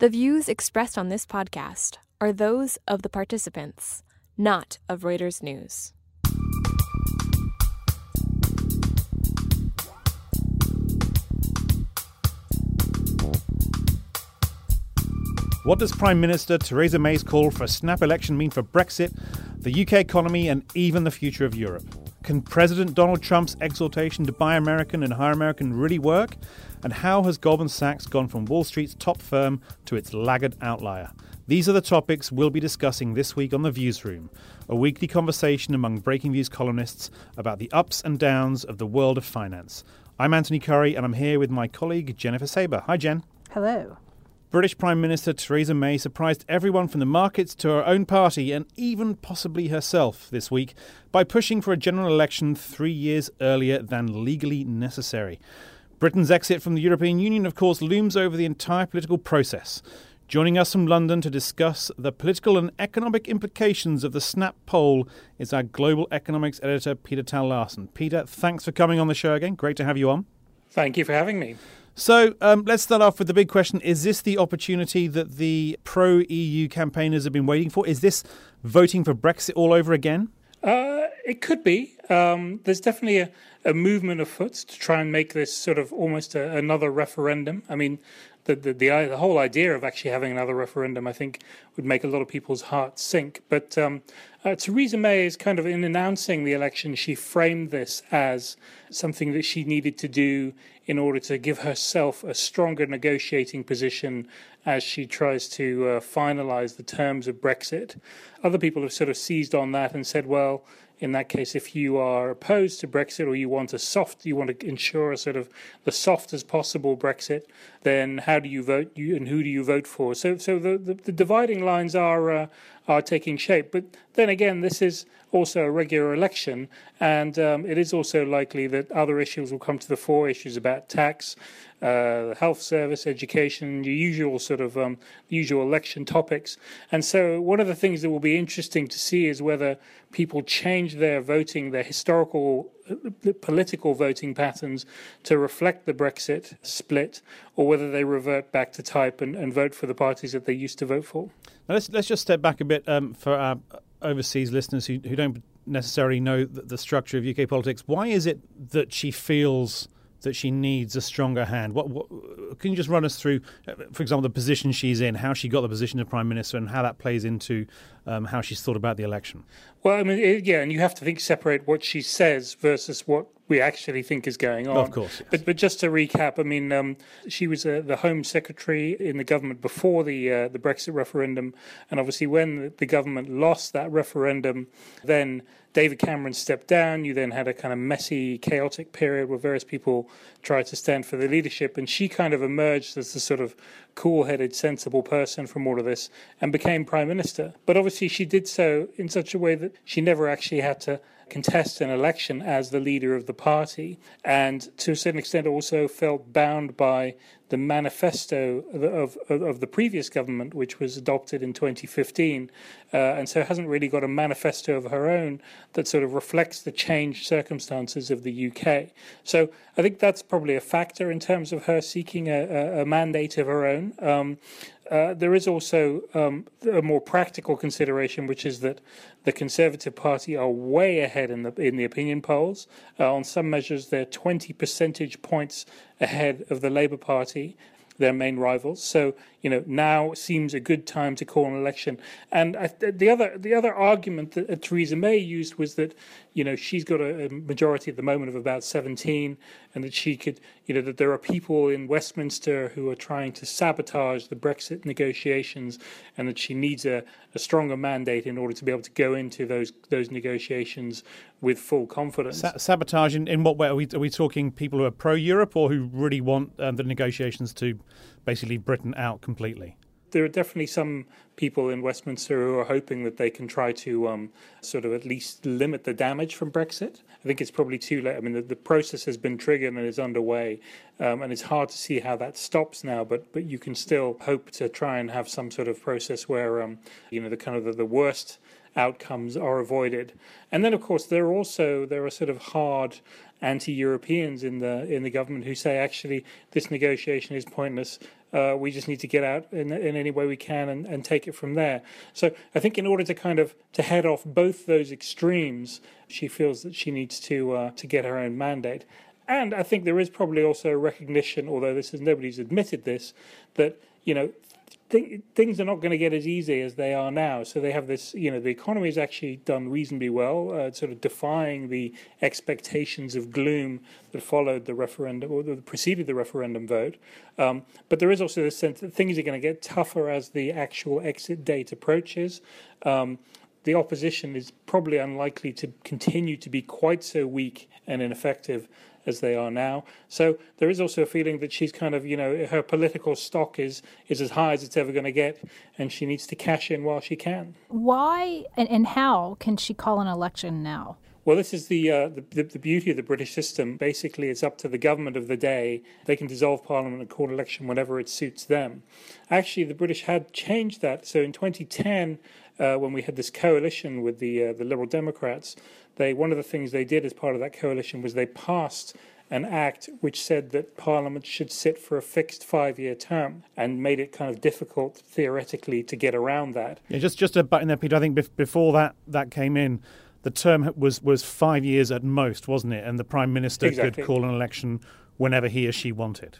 The views expressed on this podcast are those of the participants, not of Reuters News. What does Prime Minister Theresa May's call for a snap election mean for Brexit, the UK economy, and even the future of Europe? Can President Donald Trump's exhortation to buy American and hire American really work? And how has Goldman Sachs gone from Wall Street's top firm to its laggard outlier? These are the topics we'll be discussing this week on The Views Room, a weekly conversation among Breaking Views columnists about the ups and downs of the world of finance. I'm Anthony Curry, and I'm here with my colleague Jennifer Saber. Hi, Jen. Hello. British Prime Minister Theresa May surprised everyone from the markets to her own party and even possibly herself this week by pushing for a general election 3 years earlier than legally necessary. Britain's exit from the European Union, of course, looms over the entire political process. Joining us from London to discuss the political and economic implications of the snap poll is our global economics editor, Peter Tal Larsen. Peter, thanks for coming on the show again. Great to have you on. Thank you for having me. So let's start off with the big question. Is this the opportunity that the pro-EU campaigners have been waiting for? Is this voting for Brexit all over again? It could be. There's definitely a movement afoot to try and make this sort of almost another referendum. I mean, the whole idea of actually having another referendum, I think, would make a lot of people's hearts sink. But Theresa May is kind of, in announcing the election, she framed this as something that she needed to do in order to give herself a stronger negotiating position as she tries to finalise the terms of Brexit. Other people have sort of seized on that and said, well, in that case, if you are opposed to Brexit or you want to ensure a sort of the soft as possible Brexit, then how do you vote and who do you vote for? So the dividing lines are taking shape. But then again, this is also a regular election, and it is also likely that other issues will come to the fore, issues about tax, health service, education, the usual election topics. And so one of the things that will be interesting to see is whether people change their voting, their historical political voting patterns to reflect the Brexit split, or whether they revert back to type and vote for the parties that they used to vote for. Now let's just step back a bit for our overseas listeners who don't necessarily know the structure of UK politics. Why is it that she feels that she needs a stronger hand? What can you just run us through, for example, the position she's in, how she got the position of Prime Minister and how that plays into how she's thought about the election? Well, I mean, and you have to separate what she says versus what we actually think is going on. Of course. Yes. But just to recap, I mean, she was the Home Secretary in the government before the Brexit referendum. And obviously when the government lost that referendum, then David Cameron stepped down. You then had a kind of messy, chaotic period where various people tried to stand for the leadership. And she kind of emerged as the sort of cool-headed, sensible person from all of this and became Prime Minister. But obviously she did so in such a way that she never actually had to contest an election as the leader of the party, and to a certain extent also felt bound by the manifesto of the previous government, which was adopted in 2015, and so hasn't really got a manifesto of her own that sort of reflects the changed circumstances of the UK. So I think that's probably a factor in terms of her seeking a mandate of her own. There is also a more practical consideration, which is that the Conservative Party are way ahead in the opinion polls. On some measures, they're 20 percentage points ahead of the Labour Party, their main rivals. So, now seems a good time to call an election. And the other argument that Theresa May used was that, she's got a majority at the moment of about 17, and that she could, that there are people in Westminster who are trying to sabotage the Brexit negotiations, and that she needs a stronger mandate in order to be able to go into those negotiations with full confidence. Sabotage in what way? Are we talking people who are pro-Europe or who really want the negotiations to basically Britain out completely? There are definitely some people in Westminster who are hoping that they can try to sort of at least limit the damage from Brexit. I think it's probably too late. I mean, the process has been triggered and is underway, and it's hard to see how that stops now. But you can still hope to try and have some sort of process where the worst outcomes are avoided. And then, of course, there are sort of hard anti-Europeans in the government who say, actually, this negotiation is pointless. We just need to get out in any way we can and take it from there. So I think in order to kind of to head off both those extremes, she feels that she needs to get her own mandate. And I think there is probably also a recognition, although this is nobody's admitted this, that things are not going to get as easy as they are now. So they have this, the economy has actually done reasonably well, sort of defying the expectations of gloom that followed the referendum or that preceded the referendum vote. But there is also this sense that things are going to get tougher as the actual exit date approaches. The opposition is probably unlikely to continue to be quite so weak and ineffective as they are now. So there is also a feeling that she's kind of, her political stock is as high as it's ever going to get, and she needs to cash in while she can. Why and how can she call an election now? Well, this is the beauty of the British system. Basically, it's up to the government of the day. They can dissolve Parliament and call an election whenever it suits them. Actually, the British had changed that. So in 2010, when we had this coalition with the Liberal Democrats, one of the things they did as part of that coalition was they passed an act which said that Parliament should sit for a fixed 5-year term, and made it kind of difficult theoretically to get around that. Yeah, just to butt in there, Peter. I think before that came in, the term was 5 years at most, wasn't it? And the Prime Minister could call an election whenever he or she wanted.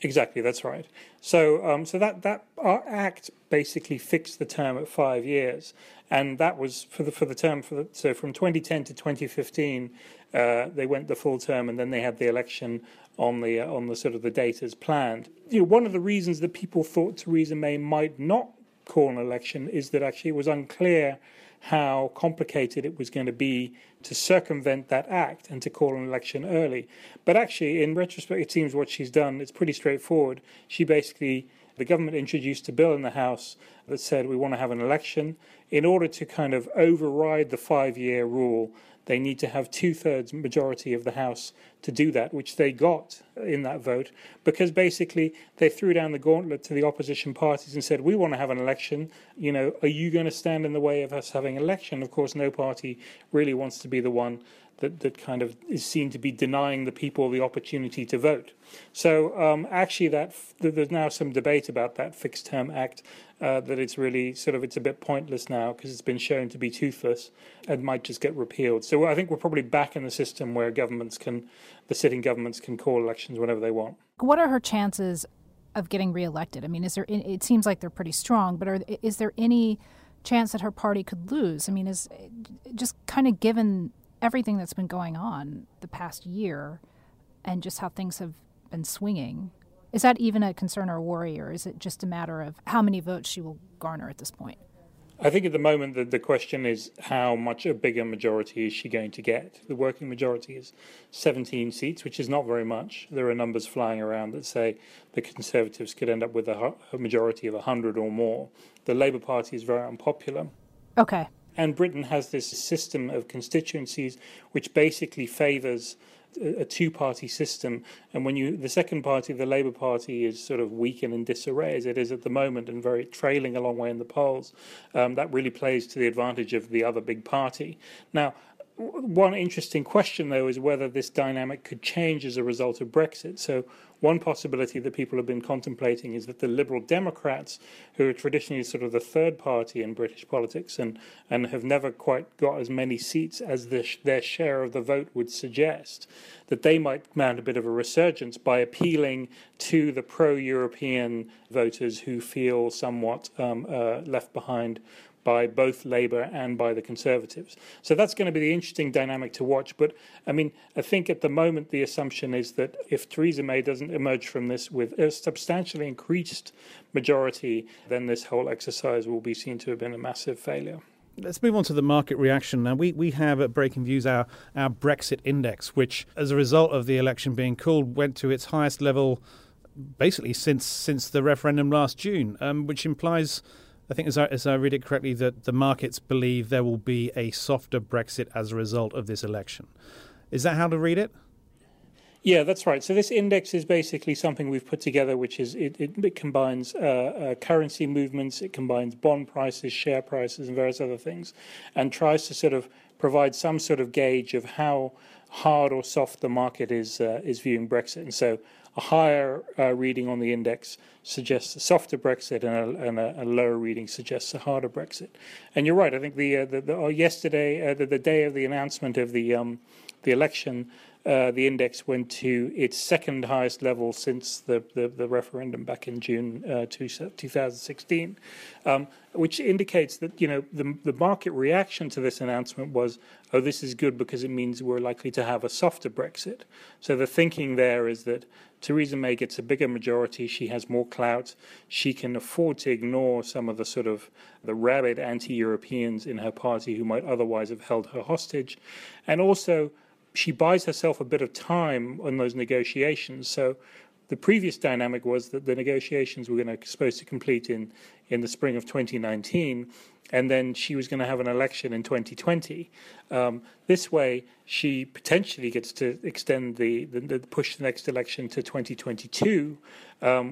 Exactly, that's right. So that act basically fixed the term at 5 years, and that was so from 2010 to 2015, they went the full term, and then they had the election on the sort of the date as planned. One of the reasons that people thought Theresa May might not call an election is that actually it was unclear how complicated it was going to be to circumvent that act and to call an election early. But actually, in retrospect, it seems what she's done, it's pretty straightforward. The government introduced a bill in the House that said we want to have an election. In order to kind of override the 5-year rule, they need to have 2/3 majority of the House to do that, which they got in that vote, because basically they threw down the gauntlet to the opposition parties and said, we want to have an election. Are you going to stand in the way of us having an election? Of course, no party really wants to be the one that kind of is seen to be denying the people the opportunity to vote. So actually there's now some debate about that Fixed Term Act, that it's really it's a bit pointless now because it's been shown to be toothless and might just get repealed. So I think we're probably back in the system where the sitting governments can call elections whenever they want. What are her chances of getting reelected? It seems like they're pretty strong, but is there any chance that her party could lose? Is just kind of given everything that's been going on the past year and just how things have been swinging, is that even a concern or a worry, or is it just a matter of how many votes she will garner at this point? I think at the moment that the question is how much a bigger majority is she going to get. The working majority is 17 seats, which is not very much. There are numbers flying around that say the Conservatives could end up with a majority of 100 or more. The Labour Party is very unpopular. Okay. And Britain has this system of constituencies which basically favours a two-party system. And the second party, the Labour Party, is sort of weak and in disarray as it is at the moment and very trailing a long way in the polls, that really plays to the advantage of the other big party. Now, one interesting question, though, is whether this dynamic could change as a result of Brexit. So one possibility that people have been contemplating is that the Liberal Democrats, who are traditionally sort of the third party in British politics and have never quite got as many seats as their share of the vote would suggest, that they might mount a bit of a resurgence by appealing to the pro-European voters who feel somewhat left behind by both Labour and by the Conservatives. So that's going to be the interesting dynamic to watch. But, I think at the moment the assumption is that if Theresa May doesn't emerge from this with a substantially increased majority, then this whole exercise will be seen to have been a massive failure. Let's move on to the market reaction. Now, we have at Breaking Views our Brexit index, which, as a result of the election being called, went to its highest level basically since the referendum last June, which implies, I think, as I read it correctly, that the markets believe there will be a softer Brexit as a result of this election. Is that how to read it? Yeah, that's right. So this index is basically something we've put together, which is it combines currency movements, it combines bond prices, share prices, and various other things, and tries to sort of provide some sort of gauge of how hard or soft the market is viewing Brexit. And so A higher reading on the index suggests a softer Brexit, and a lower reading suggests a harder Brexit. And you're right. I think yesterday, the day of the announcement of the election, the index went to its second highest level since the referendum back in June 2016, which indicates that the market reaction to this announcement was, oh, this is good because it means we're likely to have a softer Brexit. So the thinking there is that Theresa May gets a bigger majority, she has more clout, she can afford to ignore some of the sort of the rabid anti-Europeans in her party who might otherwise have held her hostage. And also, she buys herself a bit of time on those negotiations. So the previous dynamic was that the negotiations were supposed to complete in the spring of 2019, and then she was going to have an election in 2020. This way, she potentially gets to extend the push the next election to 2022,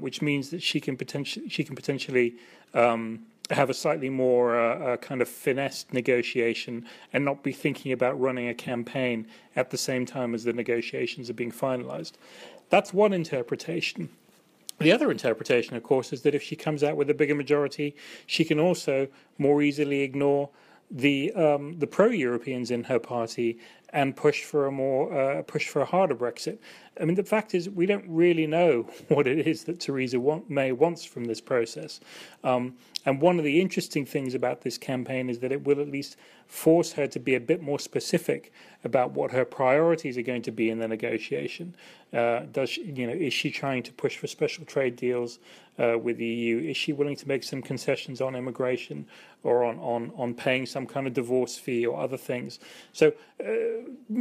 which means that she can potentially have a slightly more kind of finessed negotiation and not be thinking about running a campaign at the same time as the negotiations are being finalized. That's one interpretation. The other interpretation, of course, is that if she comes out with a bigger majority, she can also more easily ignore the pro-Europeans in her party and push for a harder Brexit. I mean, the fact is, we don't really know what it is that Theresa May wants from this process. And one of the interesting things about this campaign is that it will at least force her to be a bit more specific about what her priorities are going to be in the negotiation. Is she trying to push for special trade deals with the EU? Is she willing to make some concessions on immigration or on paying some kind of divorce fee or other things? So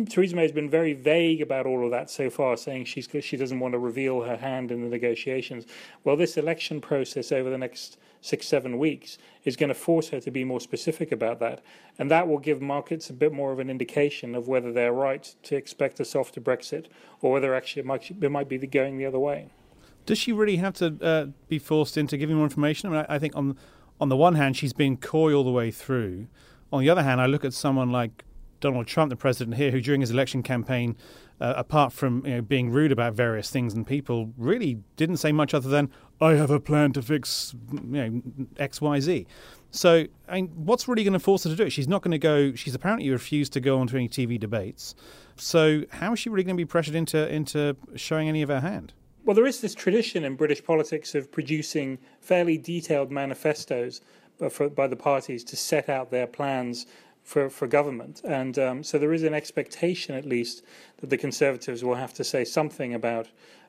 Theresa May has been very vague about all of that so far, saying she doesn't want to reveal her hand in the negotiations. Well, this election process over the next 6-7 weeks is going to force her to be more specific about that, and that will give markets a bit more of an indication of whether they're right to expect a softer Brexit or whether actually it might be going the other way. Does she really have to be forced into giving more information? I mean, I think on the one hand she's been coy all the way through. On the other hand, I look at someone like Donald Trump, the president here, who during his election campaign, apart from being rude about various things and people, really didn't say much other than, I have a plan to fix X, Y, Z. So what's really going to force her to do it? She's not going to go. She's apparently refused to go on to any TV debates. So how is she really going to be pressured into showing any of her hand? Well, there is this tradition in British politics of producing fairly detailed manifestos by the parties to set out their plans for government. And so there is an expectation, at least, that the Conservatives will have to say something about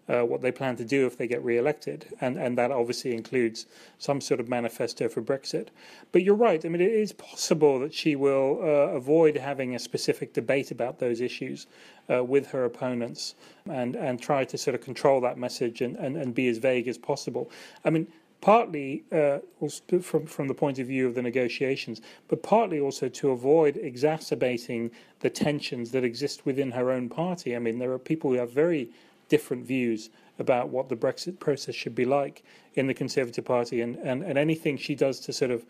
what they plan to do if they get re-elected. And that obviously includes some sort of manifesto for Brexit. But you're right. I mean, it is possible that she will avoid having a specific debate about those issues with her opponents and try to sort of control that message and be as vague as possible. I mean, partly from the point of view of the negotiations, but partly also to avoid exacerbating the tensions that exist within her own party. I mean, there are people who have very different views about what the Brexit process should be like in the Conservative Party, and anything she does to sort of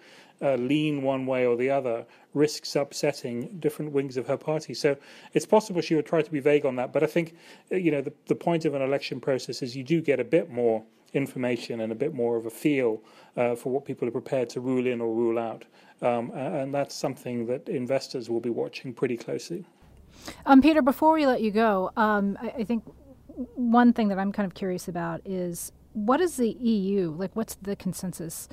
lean one way or the other risks upsetting different wings of her party. So it's possible she would try to be vague on that, but I think the point of an election process is you do get a bit more information and a bit more of a feel for what people are prepared to rule in or rule out, and that's something that investors will be watching pretty closely. Peter, before we let you go, I think one thing that I'm kind of curious about is, what is the EU, what's the consensus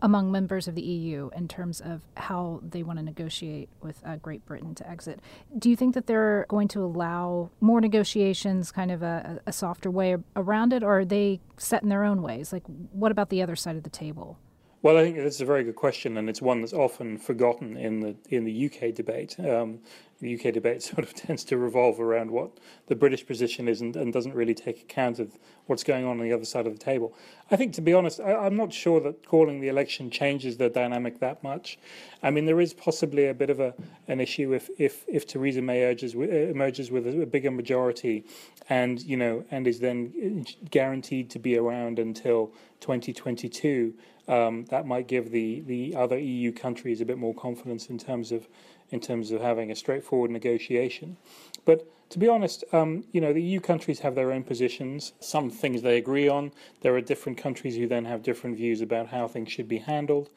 among members of the EU in terms of how they want to negotiate with Great Britain to exit? Do you think that they're going to allow more negotiations, kind of a softer way around it, or are they set in their own ways? What about the other side of the table? Well, I think that's a very good question, and it's one that's often forgotten in the UK debate. The UK debate sort of tends to revolve around what the British position is and doesn't really take account of what's going on the other side of the table. I think, to be honest, I'm not sure that calling the election changes the dynamic that much. I mean, there is possibly a bit of an issue if Theresa May emerges with a bigger majority and is then guaranteed to be around until 2022. That might give the other EU countries a bit more confidence in terms of in terms of having a straightforward negotiation. But to be honest, the EU countries have their own positions, some things they agree on. There are different countries who then have different views about how things should be handled.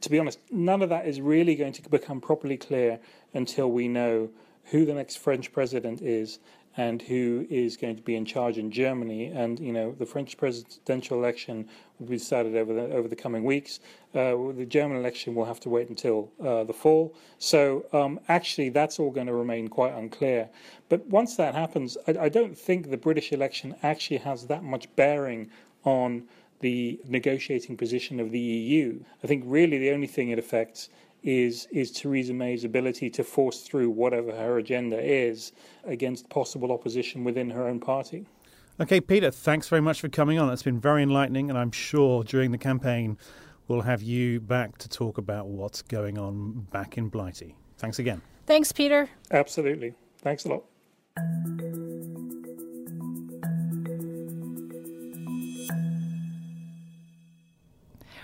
To be honest, none of that is really going to become properly clear until we know who the next French president is and who is going to be in charge in Germany. And, the French presidential election will be decided over the coming weeks. The German election will have to wait until the fall. So, actually, that's all going to remain quite unclear. But once that happens, I don't think the British election actually has that much bearing on the negotiating position of the EU. I think really the only thing it affects is Theresa May's ability to force through whatever her agenda is against possible opposition within her own party. OK, Peter, thanks very much for coming on. It's been very enlightening, and I'm sure during the campaign we'll have you back to talk about what's going on back in Blighty. Thanks again. Thanks, Peter. Absolutely. Thanks a lot.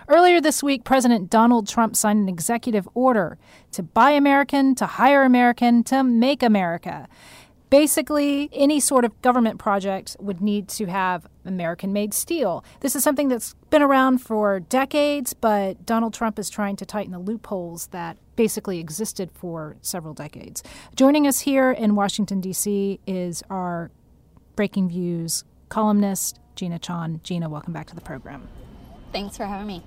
Earlier this week, President Donald Trump signed an executive order to buy American, to hire American, to make America. Basically, any sort of government project would need to have American-made steel. This is something that's been around for decades, but Donald Trump is trying to tighten the loopholes that basically existed for several decades. Joining us here in Washington, D.C. is our Breaking Views columnist, Gina Chon. Gina, welcome back to the program. Thanks for having me.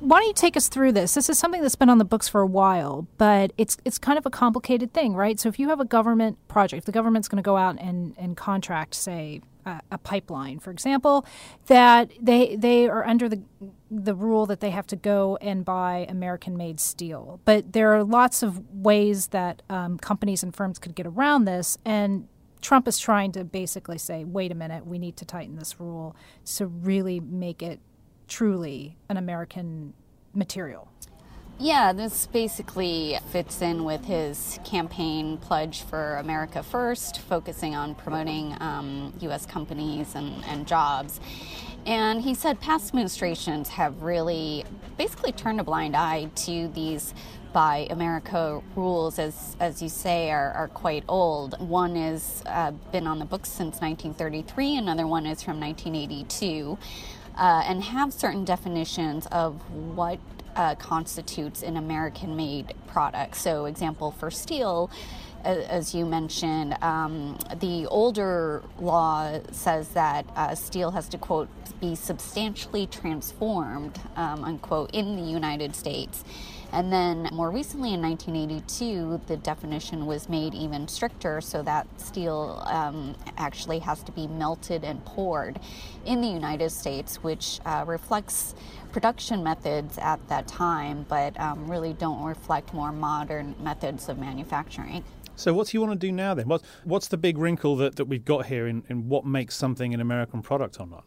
Why don't you take us through this? This is something that's been on the books for a while, but it's kind of a complicated thing, right? So if you have a government project, the government's going to go out and contract, say, a pipeline, for example, that they are under the rule that they have to go and buy American-made steel. But there are lots of ways that companies and firms could get around this, and Trump is trying to basically say, wait a minute, we need to tighten this rule to really make it truly an American material. Yeah, this basically fits in with his campaign pledge for America First, focusing on promoting U.S. companies and jobs. And he said past administrations have really basically turned a blind eye to these Buy America rules, as you say, are quite old. One has been on the books since 1933, another one is from 1982. And have certain definitions of what constitutes an American-made product. So, example for steel, as you mentioned, the older law says that steel has to, quote, be substantially transformed, unquote, in the United States. And then more recently in 1982, the definition was made even stricter so that steel actually has to be melted and poured in the United States, which reflects production methods at that time, but really don't reflect more modern methods of manufacturing. So what do you want to do now then? What's the big wrinkle that we've got here in what makes something an American product or not?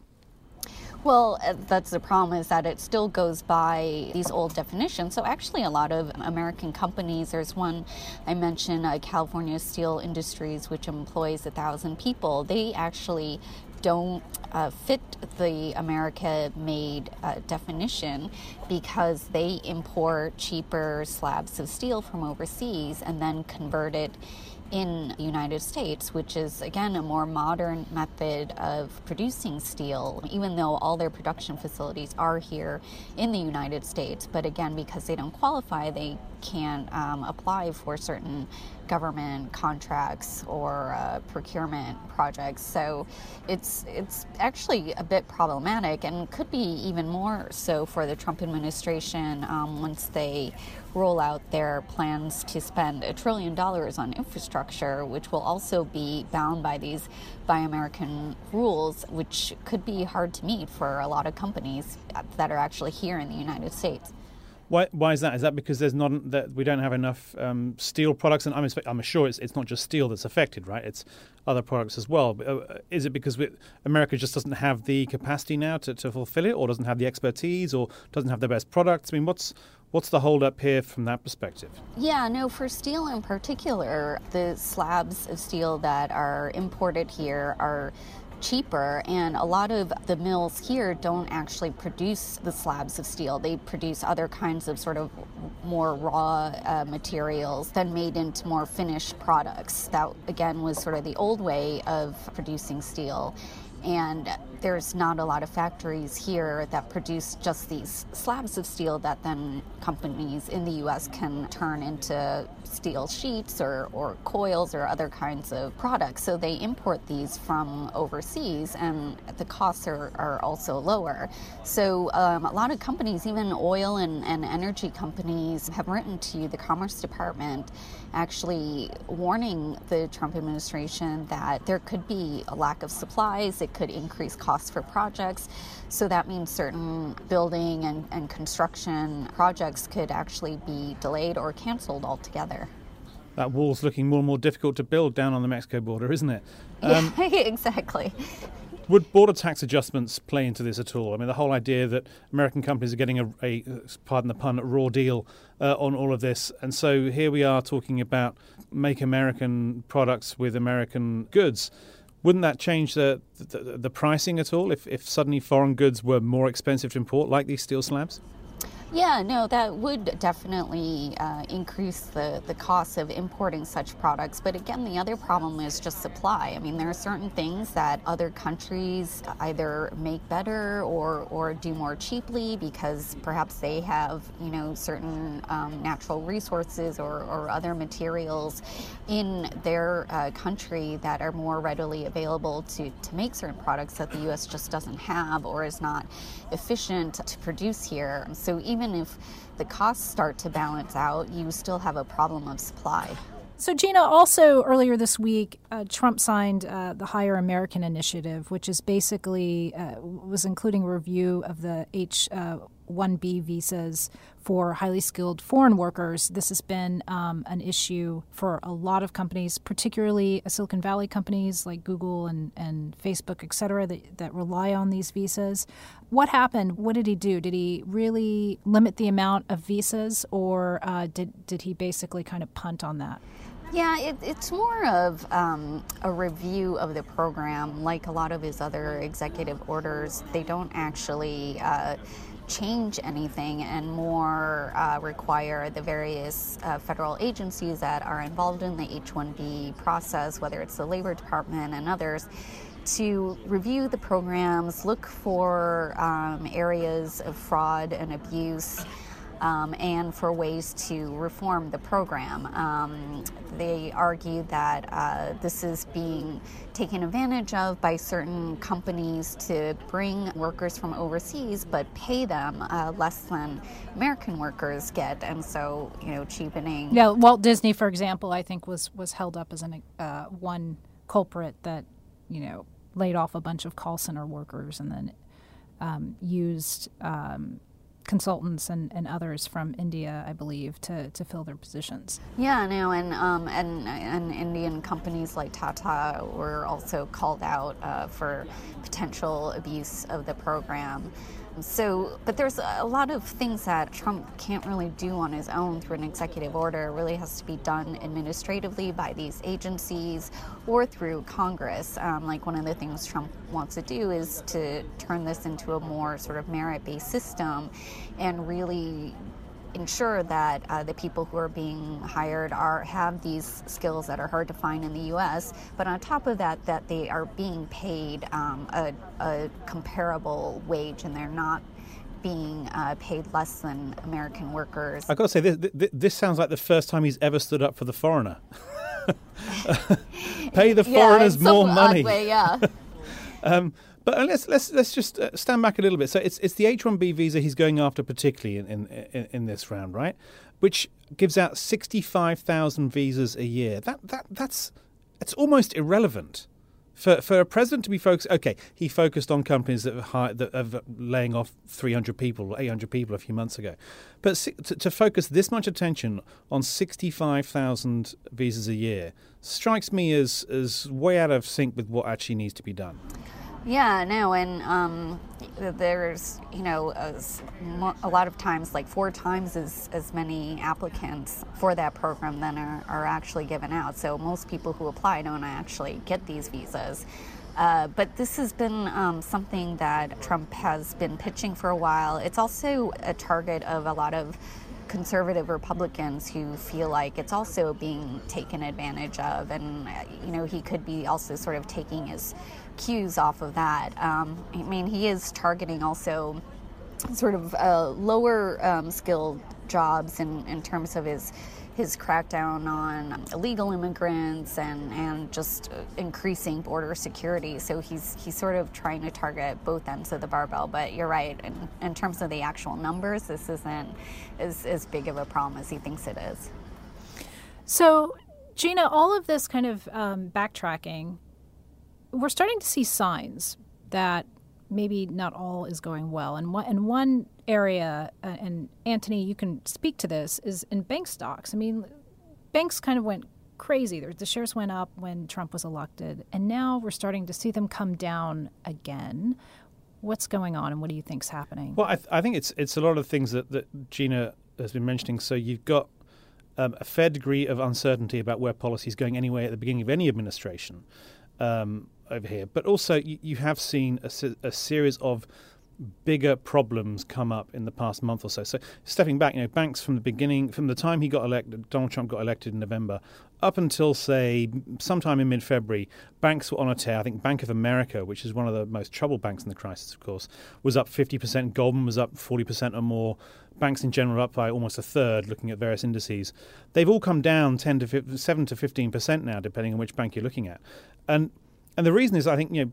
Well, that's the problem, is that it still goes by these old definitions. So actually a lot of American companies, there's one I mentioned, California Steel Industries, which employs 1,000 people. They actually don't fit the America-made definition because they import cheaper slabs of steel from overseas and then convert it in the United States, which is, again, a more modern method of producing steel, even though all their production facilities are here in the United States. But again, because they don't qualify, they can't apply for certain government contracts or procurement projects. So it's actually a bit problematic and could be even more so for the Trump administration once they roll out their plans to spend $1 trillion on infrastructure, which will also be bound by these Buy American rules, which could be hard to meet for a lot of companies that are actually here in the United States. Why is that? Is that because we don't have enough steel products? And I'm sure it's not just steel that's affected, right? It's other products as well. But, is it because America just doesn't have the capacity now to fulfill it, or doesn't have the expertise, or doesn't have the best products? I mean, what's the hold up here from that perspective? Yeah, no, for steel in particular, the slabs of steel that are imported here are cheaper, and a lot of the mills here don't actually produce the slabs of steel. They produce other kinds of sort of more raw materials, then made into more finished products. That, again, was sort of the old way of producing steel. And there's not a lot of factories here that produce just these slabs of steel that then companies in the U.S. can turn into steel sheets or coils or other kinds of products. So they import these from overseas, and the costs are also lower. So a lot of companies, even oil and energy companies, have written to the Commerce Department actually warning the Trump administration that there could be a lack of supplies. It could increase costs for projects. So that means certain building and construction projects could actually be delayed or canceled altogether. That wall's looking more and more difficult to build down on the Mexico border, isn't it? Yeah, exactly. Would border tax adjustments play into this at all? I mean, the whole idea that American companies are getting a pardon the pun, raw deal on all of this. And so here we are talking about make American products with American goods. Wouldn't that change the pricing at all if suddenly foreign goods were more expensive to import, like these steel slabs? Yeah, no, that would definitely increase the cost of importing such products. But again, the other problem is just supply. I mean, there are certain things that other countries either make better or do more cheaply because perhaps they have, you know, certain natural resources or other materials in their country that are more readily available to make certain products that the U.S. just doesn't have or is not efficient to produce here. So even if the costs start to balance out, you still have a problem of supply. So, Gina, also earlier this week, Trump signed the Hire American Initiative, which is basically was including a review of the H-1B visas for highly skilled foreign workers. This has been an issue for a lot of companies, particularly Silicon Valley companies like Google and Facebook, et cetera, that rely on these visas. What happened? What did he do? Did he really limit the amount of visas, or did he basically kind of punt on that? Yeah, it's more of a review of the program. Like a lot of his other executive orders, they don't actually change anything, and more require the various federal agencies that are involved in the H-1B process, whether it's the Labor Department and others, to review the programs, look for areas of fraud and abuse, and for ways to reform the program. They argue that this is being taken advantage of by certain companies to bring workers from overseas but pay them less than American workers get, and so, you know, cheapening. Yeah, Walt Disney, for example, I think was held up as an one culprit that, you know, laid off a bunch of call center workers and then used consultants and others from India, I believe, to fill their positions. Yeah, no, and Indian companies like Tata were also called out for potential abuse of the program. So, but there's a lot of things that Trump can't really do on his own through an executive order. It really has to be done administratively by these agencies or through Congress. Like one of the things Trump wants to do is to turn this into a more sort of merit-based system and really ensure that the people who are being hired have these skills that are hard to find in the U.S., but on top of that, that they are being paid a comparable wage, and they're not being paid less than American workers. I've got to say, this sounds like the first time he's ever stood up for the foreigner. Pay the foreigners more money. Way, yeah. But let's just stand back a little bit. So it's the H-1B visa he's going after particularly in this round, right? Which gives out 65,000 visas a year. That's almost irrelevant for a president to be focused. Okay, he focused on companies that are laying off 300 people, 800 people a few months ago, but to focus this much attention on 65,000 visas a year strikes me as way out of sync with what actually needs to be done. Yeah, no, and there's, you know, a lot of times, like 4 times as many applicants for that program than are actually given out. So most people who apply don't actually get these visas. But this has been something that Trump has been pitching for a while. It's also a target of a lot of conservative Republicans who feel like it's also being taken advantage of. And, you know, he could be also sort of taking his cues off of that. I mean, he is targeting also sort of lower skilled jobs in terms of his crackdown on illegal immigrants and just increasing border security. So he's sort of trying to target both ends of the barbell. But you're right, in terms of the actual numbers, this isn't as big of a problem as he thinks it is. So, Gina, all of this kind of backtracking, we're starting to see signs that maybe not all is going well. And one area, and Anthony, you can speak to this, is in bank stocks. I mean, banks kind of went crazy. The shares went up when Trump was elected, and now we're starting to see them come down again. What's going on, and what do you think's happening? Well, I think it's a lot of things that Gina has been mentioning. So you've got a fair degree of uncertainty about where policy is going anyway at the beginning of any administration. Over here. But also you have seen a series of bigger problems come up in the past month or so. So stepping back, you know, banks from the beginning, from the time he got elected, Donald Trump got elected in November, up until, say, sometime in mid-February, banks were on a tear. I think Bank of America, which is one of the most troubled banks in the crisis, of course, was up 50%. Goldman was up 40% or more. Banks in general up by almost a third, looking at various indices. They've all come down 7 to 15% now, depending on which bank you're looking at. And the reason is, I think, you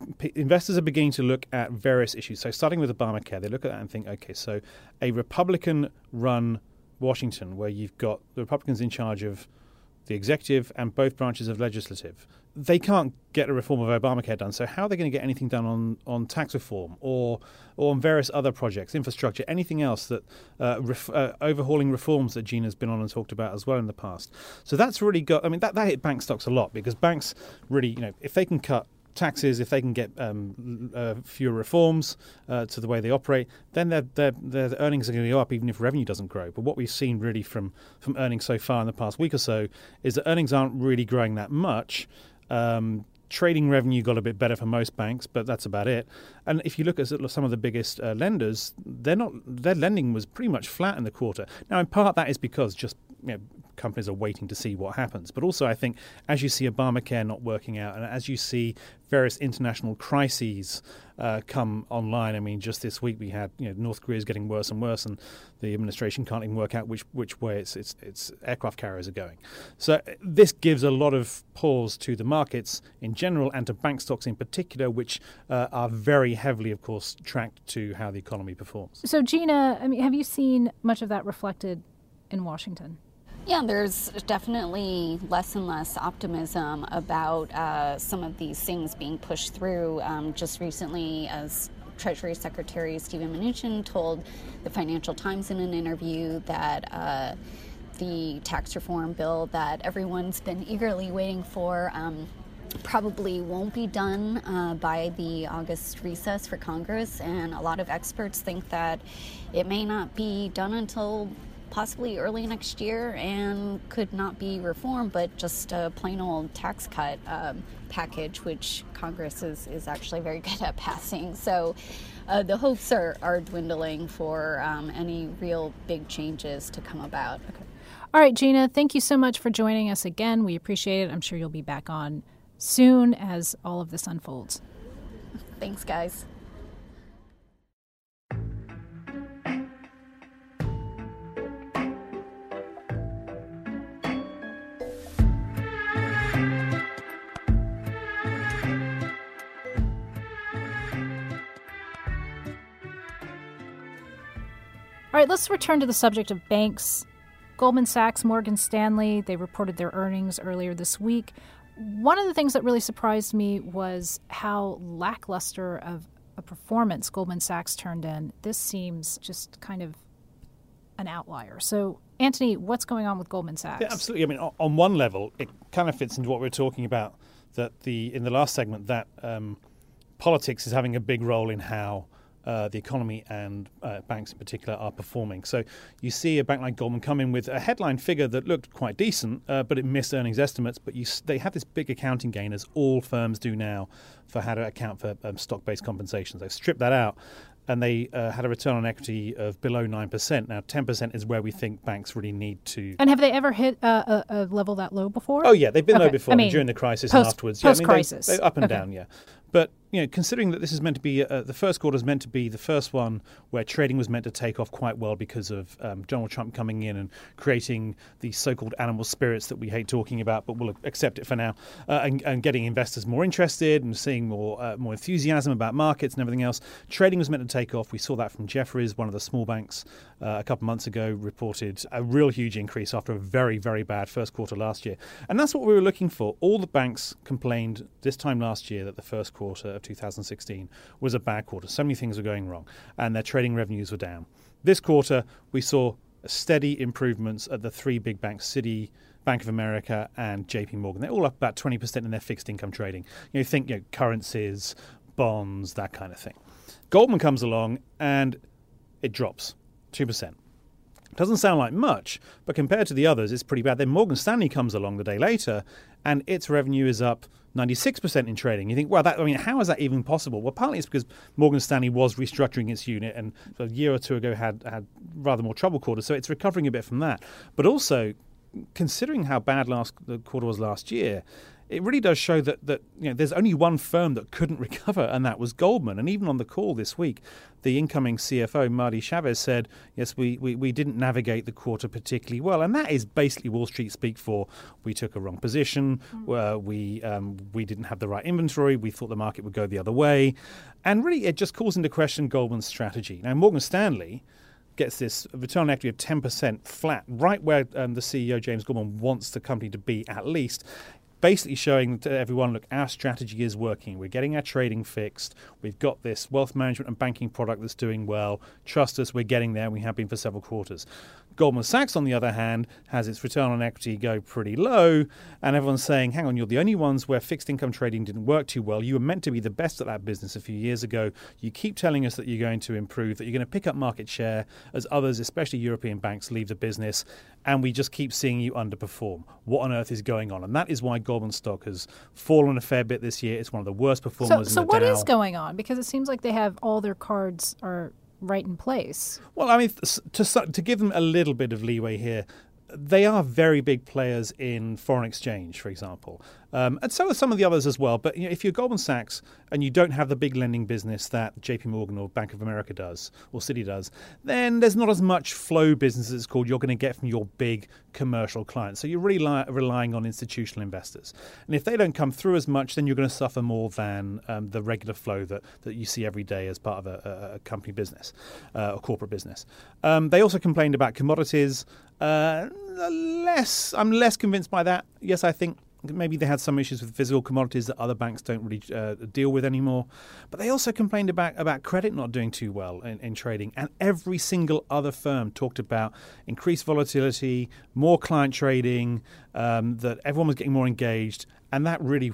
know, investors are beginning to look at various issues. So starting with Obamacare, they look at that and think, OK, so a Republican-run Washington where you've got the Republicans in charge of the executive and both branches of legislative, they can't get a reform of Obamacare done. So how are they going to get anything done on tax reform or on various other projects, infrastructure, anything else that overhauling reforms that Gina's been on and talked about as well in the past? So that's really got, I mean, that hit bank stocks a lot, because banks really, you know, if they can cut taxes, if they can get fewer reforms to the way they operate, then their earnings are going to go up even if revenue doesn't grow. But what we've seen really from earnings so far in the past week or so is that earnings aren't really growing that much. Trading revenue got a bit better for most banks, but that's about it. And if you look at some of the biggest lenders, their lending was pretty much flat in the quarter. Now, in part, that is because just, you know, companies are waiting to see what happens. But also, I think, as you see Obamacare not working out and as you see various international crises come online, I mean, just this week we had, you know, North Korea is getting worse and worse, and the administration can't even work out which way its aircraft carriers are going. So this gives a lot of pause to the markets in general and to bank stocks in particular, which are very heavily, of course, tracked to how the economy performs. So, Gina, I mean, have you seen much of that reflected in Washington? Yeah, there's definitely less and less optimism about some of these things being pushed through. Just recently, as Treasury Secretary Steven Mnuchin told the Financial Times in an interview, that the tax reform bill that everyone's been eagerly waiting for probably won't be done by the August recess for Congress. And a lot of experts think that it may not be done until possibly early next year, and could not be reformed, but just a plain old tax cut package, which Congress is actually very good at passing. So the hopes are dwindling for any real big changes to come about. Okay. All right, Gina, thank you so much for joining us again. We appreciate it. I'm sure you'll be back on soon as all of this unfolds. Thanks, guys. All right, let's return to the subject of banks. Goldman Sachs, Morgan Stanley, they reported their earnings earlier this week. One of the things that really surprised me was how lackluster of a performance Goldman Sachs turned in. This seems just kind of an outlier. So, Anthony, what's going on with Goldman Sachs? Yeah, absolutely. I mean, on one level, it kind of fits into what we were talking about that in the last segment, that politics is having a big role in how the economy and banks in particular are performing. So you see a bank like Goldman come in with a headline figure that looked quite decent, but it missed earnings estimates. But they have this big accounting gain, as all firms do now, for how to account for stock-based compensation. They've stripped that out, and they had a return on equity of below 9%. Now, 10% is where we think banks really need to... And have they ever hit a level that low before? Oh, yeah, they've been low before, during the crisis and afterwards. Post-crisis. Yeah, up and down, yeah. But, you know, considering that this is meant to be, the first quarter is meant to be the first one where trading was meant to take off quite well because of Donald Trump coming in and creating the so-called animal spirits that we hate talking about, but we'll accept it for now, and getting investors more interested and seeing more enthusiasm about markets and everything else. Trading was meant to take off. We saw that from Jefferies, one of the small banks, a couple months ago, reported a real huge increase after a very, very bad first quarter last year. And that's what we were looking for. All the banks complained this time last year that the first quarter of 2016 was a bad quarter. So many things were going wrong, and their trading revenues were down. This quarter, we saw steady improvements at the three big banks, Citi, Bank of America, and JP Morgan. They're all up about 20% in their fixed income trading. You know, think currencies, bonds, that kind of thing. Goldman comes along and it drops 2%. Doesn't sound like much, but compared to the others, it's pretty bad. Then Morgan Stanley comes along the day later, and its revenue is up 96% in trading. You think, well, how is that even possible? Well, partly it's because Morgan Stanley was restructuring its unit and a year or two ago had rather more trouble quarters, so it's recovering a bit from that. But also, considering how bad the quarter was last year, it really does show that there's only one firm that couldn't recover, and that was Goldman. And even on the call this week, the incoming CFO, Marty Chavez, said, yes, we didn't navigate the quarter particularly well. And that is basically Wall Street speak for, we took a wrong position, we didn't have the right inventory, we thought the market would go the other way. And really, it just calls into question Goldman's strategy. Now, Morgan Stanley gets this return on equity of 10% flat, right where the CEO, James Gorman, wants the company to be at least, basically showing to everyone, look, our strategy is working. We're getting our trading fixed. We've got this wealth management and banking product that's doing well. Trust us, we're getting there. We have been for several quarters. Goldman Sachs, on the other hand, has its return on equity go pretty low, and everyone's saying, hang on, you're the only ones where fixed income trading didn't work too well. You were meant to be the best at that business a few years ago. You keep telling us that you're going to improve, that you're going to pick up market share as others, especially European banks, leave the business, and we just keep seeing you underperform. What on earth is going on? And that is why Goldman stock has fallen a fair bit this year. It's one of the worst performers in the Dow. So what is going on? Because it seems like they have all their cards are right in place. Well, I mean, to give them a little bit of leeway here, they are very big players in foreign exchange, for example. And so are some of the others as well. But if you're Goldman Sachs and you don't have the big lending business that JP Morgan or Bank of America does or Citi does, then there's not as much flow business, as it's called, you're going to get from your big commercial clients. So you're really relying on institutional investors. And if they don't come through as much, then you're going to suffer more than the regular flow that you see every day as part of a company business or corporate business. They also complained about commodities. I'm less convinced by that. Yes, I think maybe they had some issues with physical commodities that other banks don't really deal with anymore. But they also complained about credit not doing too well in trading. And every single other firm talked about increased volatility, more client trading, that everyone was getting more engaged. And that really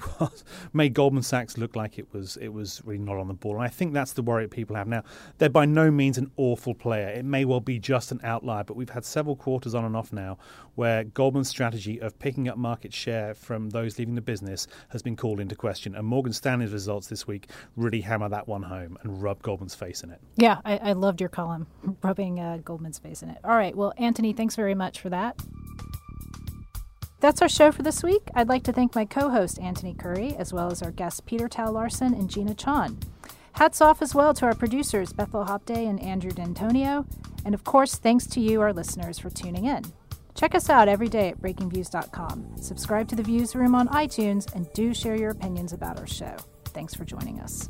made Goldman Sachs look like it was really not on the ball. And I think that's the worry that people have now. They're by no means an awful player. It may well be just an outlier, but we've had several quarters on and off now where Goldman's strategy of picking up market share from those leaving the business has been called into question. And Morgan Stanley's results this week really hammer that one home and rub Goldman's face in it. Yeah, I loved your column, rubbing Goldman's face in it. All right, well, Anthony, thanks very much for that. That's our show for this week. I'd like to thank my co-host, Anthony Curry, as well as our guests, Peter Tal Larsen and Gina Chon. Hats off as well to our producers, Bethel Hopday and Andrew D'Antonio. And of course, thanks to you, our listeners, for tuning in. Check us out every day at breakingviews.com. Subscribe to the Views Room on iTunes and do share your opinions about our show. Thanks for joining us.